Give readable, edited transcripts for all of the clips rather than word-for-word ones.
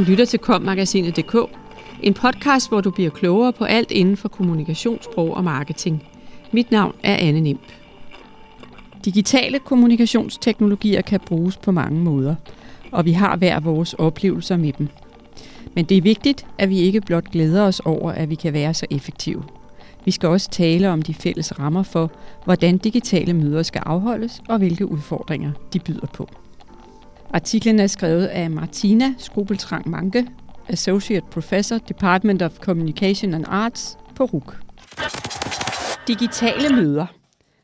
Du lytter til kom.magasinet.dk, en podcast, hvor du bliver klogere på alt inden for kommunikation, sprog og marketing. Mit navn er Anne Nimp. Digitale kommunikationsteknologier kan bruges på mange måder, og vi har hver vores oplevelser med dem. Men det er vigtigt, at vi ikke blot glæder os over, at vi kan være så effektive. Vi skal også tale om de fælles rammer for, hvordan digitale møder skal afholdes og hvilke udfordringer de byder på. Artiklen er skrevet af Martina Skrupeltrang Manke, Associate Professor, Department of Communication and Arts på RUC. Digitale møder.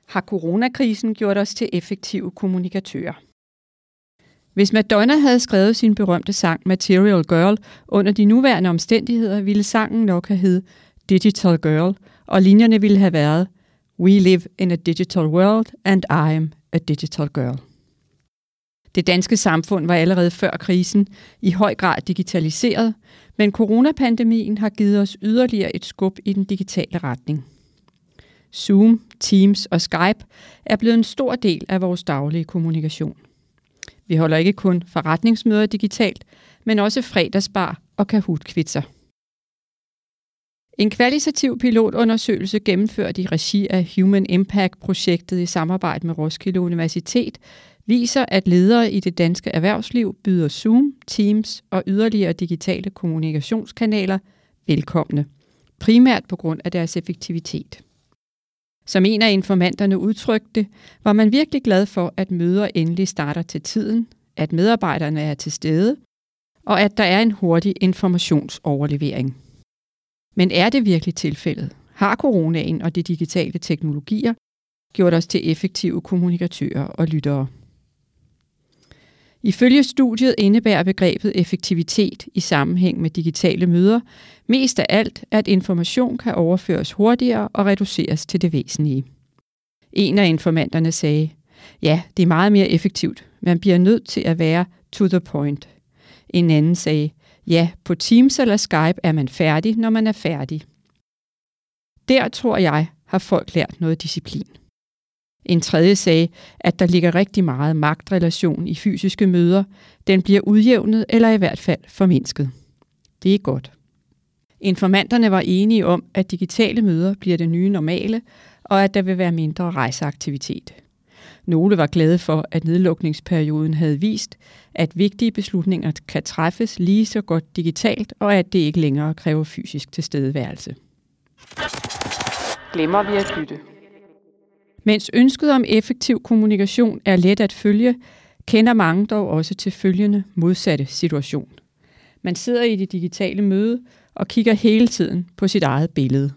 Har coronakrisen gjort os til effektive kommunikatører? Hvis Madonna havde skrevet sin berømte sang Material Girl under de nuværende omstændigheder, ville sangen nok have hed Digital Girl, og linjerne ville have været We live in a digital world, and I am a digital girl. Det danske samfund var allerede før krisen i høj grad digitaliseret, men coronapandemien har givet os yderligere et skub i den digitale retning. Zoom, Teams og Skype er blevet en stor del af vores daglige kommunikation. Vi holder ikke kun forretningsmøder digitalt, men også fredagsbar og Kahoot-kvitser. En kvalitativ pilotundersøgelse gennemført i regi af Human Impact-projektet i samarbejde med Roskilde Universitet viser, at ledere i det danske erhvervsliv byder Zoom, Teams og yderligere digitale kommunikationskanaler velkomne, primært på grund af deres effektivitet. Som en af informanterne udtrykte, var man virkelig glad for, at møder endelig starter til tiden, at medarbejderne er til stede, og at der er en hurtig informationsoverlevering. Men er det virkelig tilfældet? Har coronaen og de digitale teknologier gjort os til effektive kommunikatører og lyttere? Ifølge studiet indebærer begrebet effektivitet i sammenhæng med digitale møder mest af alt, at information kan overføres hurtigere og reduceres til det væsentlige. En af informanterne sagde, ja, det er meget mere effektivt. Man bliver nødt til at være to the point. En anden sagde, ja, på Teams eller Skype er man færdig, når man er færdig. Der, tror jeg, har folk lært noget disciplin. En tredje sagde, at der ligger rigtig meget magtrelation i fysiske møder. Den bliver udjævnet eller i hvert fald formindsket. Det er godt. Informanterne var enige om, at digitale møder bliver det nye normale, og at der vil være mindre rejseaktivitet. Nogle var glade for, at nedlukningsperioden havde vist, at vigtige beslutninger kan træffes lige så godt digitalt, og at det ikke længere kræver fysisk tilstedeværelse. Glemmer vi at lytte? Mens ønsket om effektiv kommunikation er let at følge, kender mange dog også til følgende modsatte situation. Man sidder i det digitale møde og kigger hele tiden på sit eget billede.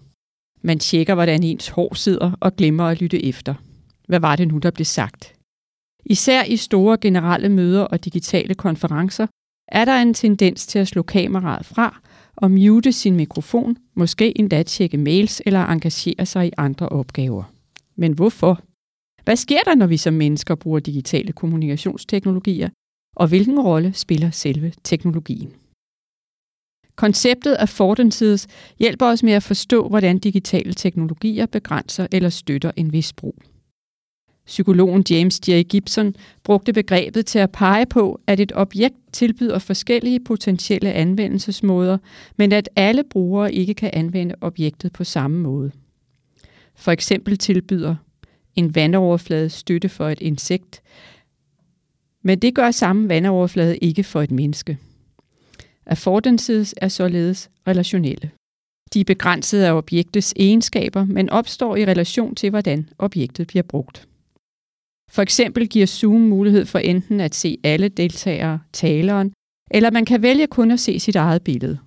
Man tjekker, hvordan ens hår sidder og glemmer at lytte efter. Hvad var det nu, der blev sagt? Især i store generelle møder og digitale konferencer er der en tendens til at slå kameraet fra og mute sin mikrofon, måske endda tjekke mails eller engagere sig i andre opgaver. Men hvorfor? Hvad sker der, når vi som mennesker bruger digitale kommunikationsteknologier, og hvilken rolle spiller selve teknologien? Konceptet affordances hjælper os med at forstå, hvordan digitale teknologier begrænser eller støtter en vis brug. Psykologen James J. Gibson brugte begrebet til at pege på, at et objekt tilbyder forskellige potentielle anvendelsesmåder, men at alle brugere ikke kan anvende objektet på samme måde. For eksempel tilbyder en vandoverflade støtte for et insekt, men det gør samme vandoverflade ikke for et menneske. Affordances er således relationelle. De er begrænset af objektets egenskaber, men opstår i relation til, hvordan objektet bliver brugt. For eksempel giver Zoom mulighed for enten at se alle deltagere, taleren, eller man kan vælge kun at se sit eget billede.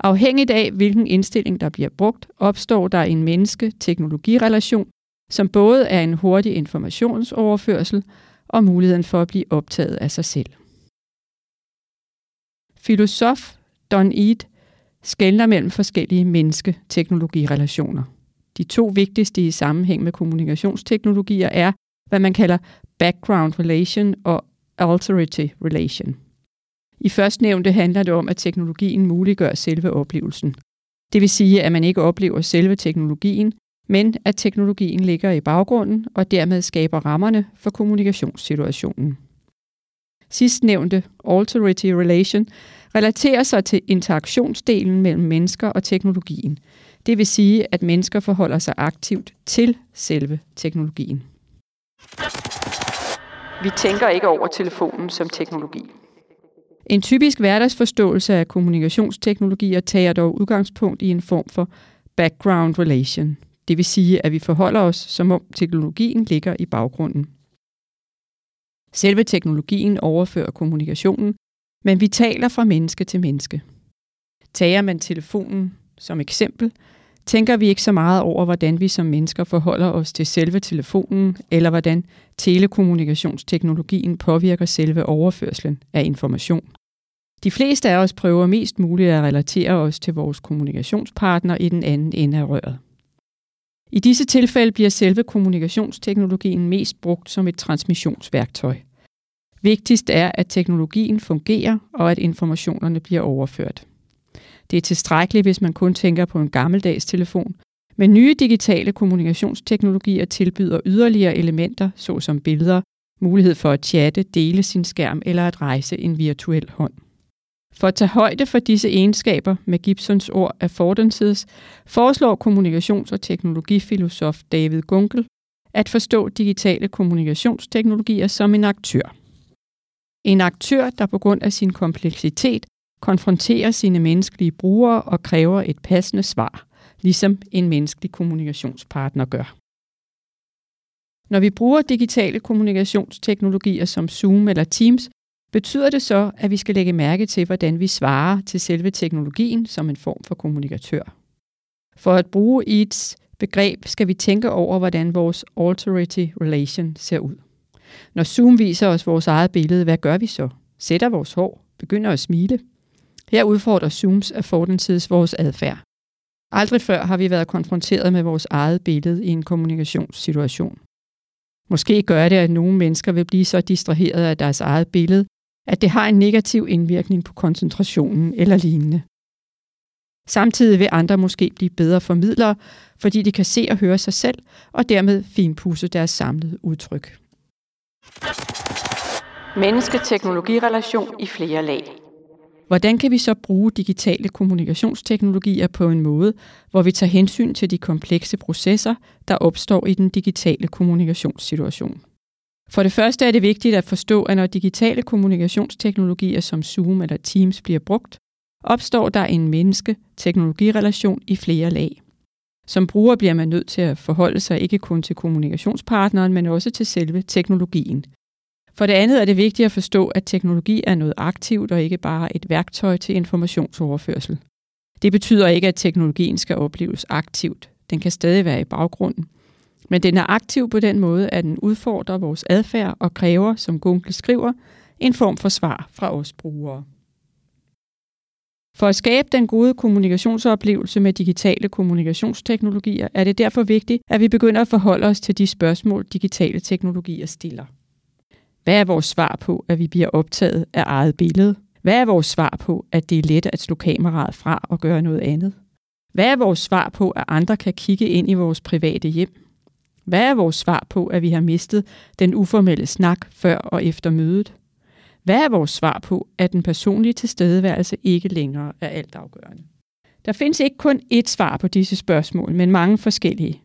Afhængigt af, hvilken indstilling der bliver brugt, opstår der en menneske-teknologirelation, som både er en hurtig informationsoverførsel og muligheden for at blive optaget af sig selv. Filosof Don Ihde skelner mellem forskellige menneske-teknologirelationer. De to vigtigste i sammenhæng med kommunikationsteknologier er, hvad man kalder background relation og alterity relation. I førstnævnte handler det om, at teknologien muliggør selve oplevelsen. Det vil sige, at man ikke oplever selve teknologien, men at teknologien ligger i baggrunden og dermed skaber rammerne for kommunikationssituationen. Sidstnævnte, alterity relation, relaterer sig til interaktionsdelen mellem mennesker og teknologien. Det vil sige, at mennesker forholder sig aktivt til selve teknologien. Vi tænker ikke over telefonen som teknologi. En typisk hverdagsforståelse af kommunikationsteknologier tager dog udgangspunkt i en form for background relation. Det vil sige, at vi forholder os, som om teknologien ligger i baggrunden. Selve teknologien overfører kommunikationen, men vi taler fra menneske til menneske. Tager man telefonen som eksempel, tænker vi ikke så meget over, hvordan vi som mennesker forholder os til selve telefonen, eller hvordan telekommunikationsteknologien påvirker selve overførslen af information. De fleste af os prøver mest muligt at relatere os til vores kommunikationspartner i den anden ende af røret. I disse tilfælde bliver selve kommunikationsteknologien mest brugt som et transmissionsværktøj. Vigtigst er, at teknologien fungerer, og at informationerne bliver overført. Det er tilstrækkeligt, hvis man kun tænker på en gammeldags telefon, men nye digitale kommunikationsteknologier tilbyder yderligere elementer, såsom billeder, mulighed for at chatte, dele sin skærm eller at rejse en virtuel hånd. For at tage højde for disse egenskaber, med Gibsons ord affordances, foreslår kommunikations- og teknologifilosof David Gunkel at forstå digitale kommunikationsteknologier som en aktør. En aktør, der på grund af sin kompleksitet konfronterer sine menneskelige brugere og kræver et passende svar, ligesom en menneskelig kommunikationspartner gør. Når vi bruger digitale kommunikationsteknologier som Zoom eller Teams, betyder det så, at vi skal lægge mærke til, hvordan vi svarer til selve teknologien som en form for kommunikatør. For at bruge Ihdes begreb skal vi tænke over, hvordan vores authority relation ser ud. Når Zoom viser os vores eget billede, hvad gør vi så? Sætter vores hår? Begynder at smile? Her udfordrer Zooms affordances vores adfærd. Aldrig før har vi været konfronteret med vores eget billede i en kommunikationssituation. Måske gør det, at nogle mennesker vil blive så distraheret af deres eget billede, at det har en negativ indvirkning på koncentrationen eller lignende. Samtidig vil andre måske blive bedre formidlere, fordi de kan se og høre sig selv, og dermed finpudse deres samlede udtryk. Menneske-teknologi-relation i flere lag. Hvordan kan vi så bruge digitale kommunikationsteknologier på en måde, hvor vi tager hensyn til de komplekse processer, der opstår i den digitale kommunikationssituation? For det første er det vigtigt at forstå, at når digitale kommunikationsteknologier som Zoom eller Teams bliver brugt, opstår der en menneske-teknologi-relation i flere lag. Som bruger bliver man nødt til at forholde sig ikke kun til kommunikationspartneren, men også til selve teknologien. For det andet er det vigtigt at forstå, at teknologi er noget aktivt og ikke bare et værktøj til informationsoverførsel. Det betyder ikke, at teknologien skal opleves aktivt. Den kan stadig være i baggrunden. Men den er aktiv på den måde, at den udfordrer vores adfærd og kræver, som Gunkel skriver, en form for svar fra os brugere. For at skabe den gode kommunikationsoplevelse med digitale kommunikationsteknologier, er det derfor vigtigt, at vi begynder at forholde os til de spørgsmål, digitale teknologier stiller. Hvad er vores svar på, at vi bliver optaget af eget billede? Hvad er vores svar på, at det er let at slå kameraet fra og gøre noget andet? Hvad er vores svar på, at andre kan kigge ind i vores private hjem? Hvad er vores svar på, at vi har mistet den uformelle snak før og efter mødet? Hvad er vores svar på, at den personlige tilstedeværelse ikke længere er altafgørende? Der findes ikke kun ét svar på disse spørgsmål, men mange forskellige.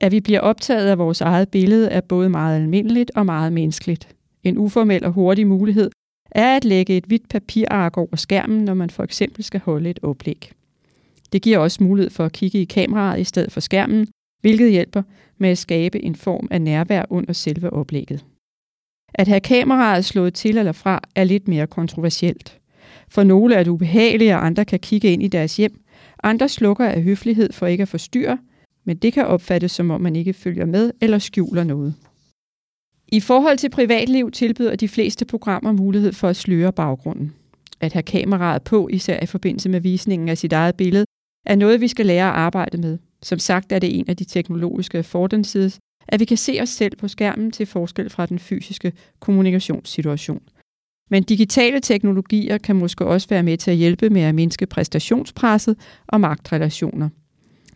At vi bliver optaget af vores eget billede er både meget almindeligt og meget menneskeligt. En uformel og hurtig mulighed er at lægge et hvidt papirark over skærmen, når man for eksempel skal holde et oplæg. Det giver også mulighed for at kigge i kameraet i stedet for skærmen, hvilket hjælper med at skabe en form af nærvær under selve oplægget. At have kameraet slået til eller fra er lidt mere kontroversielt. For nogle er det ubehageligt, og andre kan kigge ind i deres hjem. Andre slukker af høflighed for ikke at forstyrre, men det kan opfattes som om man ikke følger med eller skjuler noget. I forhold til privatliv tilbyder de fleste programmer mulighed for at sløre baggrunden. At have kameraet på, især i forbindelse med visningen af sit eget billede, er noget, vi skal lære at arbejde med. Som sagt er det en af de teknologiske affordances, at vi kan se os selv på skærmen til forskel fra den fysiske kommunikationssituation. Men digitale teknologier kan måske også være med til at hjælpe med at mindske præstationspresset og magtrelationer.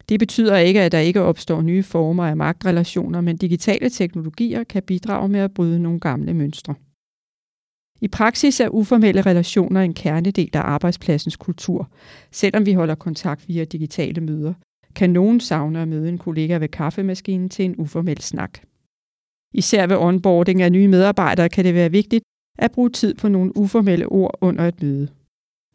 Det betyder ikke, at der ikke opstår nye former af magtrelationer, men digitale teknologier kan bidrage med at bryde nogle gamle mønstre. I praksis er uformelle relationer en kernedel af arbejdspladsens kultur. Selvom vi holder kontakt via digitale møder, kan nogen savne at møde en kollega ved kaffemaskinen til en uformel snak. Især ved onboarding af nye medarbejdere kan det være vigtigt at bruge tid på nogle uformelle ord under et møde.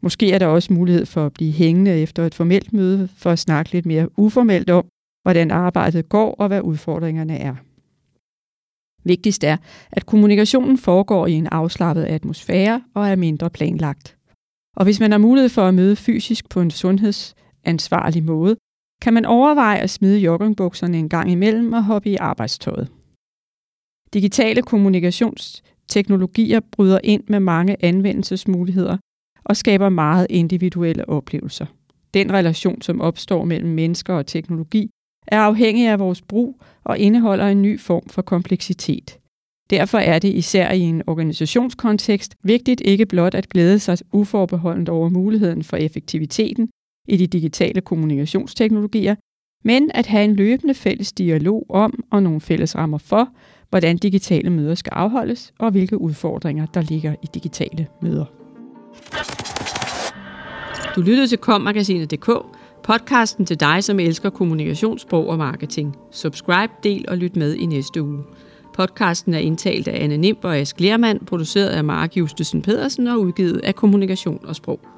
Måske er der også mulighed for at blive hængende efter et formelt møde for at snakke lidt mere uformelt om, hvordan arbejdet går og hvad udfordringerne er. Vigtigst er, at kommunikationen foregår i en afslappet atmosfære og er mindre planlagt. Og hvis man har mulighed for at møde fysisk på en sundhedsansvarlig måde, kan man overveje at smide joggingbukserne en gang imellem og hoppe i arbejdstøjet. Digitale kommunikationsteknologier bryder ind med mange anvendelsesmuligheder og skaber meget individuelle oplevelser. Den relation, som opstår mellem mennesker og teknologi, er afhængig af vores brug og indeholder en ny form for kompleksitet. Derfor er det især i en organisationskontekst vigtigt ikke blot at glæde sig uforbeholdent over muligheden for effektiviteten i de digitale kommunikationsteknologier, men at have en løbende fælles dialog om og nogle fælles rammer for, hvordan digitale møder skal afholdes og hvilke udfordringer der ligger i digitale møder. Du lyttede til kom.magasinet.dk, podcasten til dig, som elsker kommunikationssprog og marketing. Subscribe, del og lyt med i næste uge. Podcasten er indtalt af Anne Nimp og Ask Lermand, produceret af Mark Justussen Pedersen og udgivet af Kommunikation og Sprog.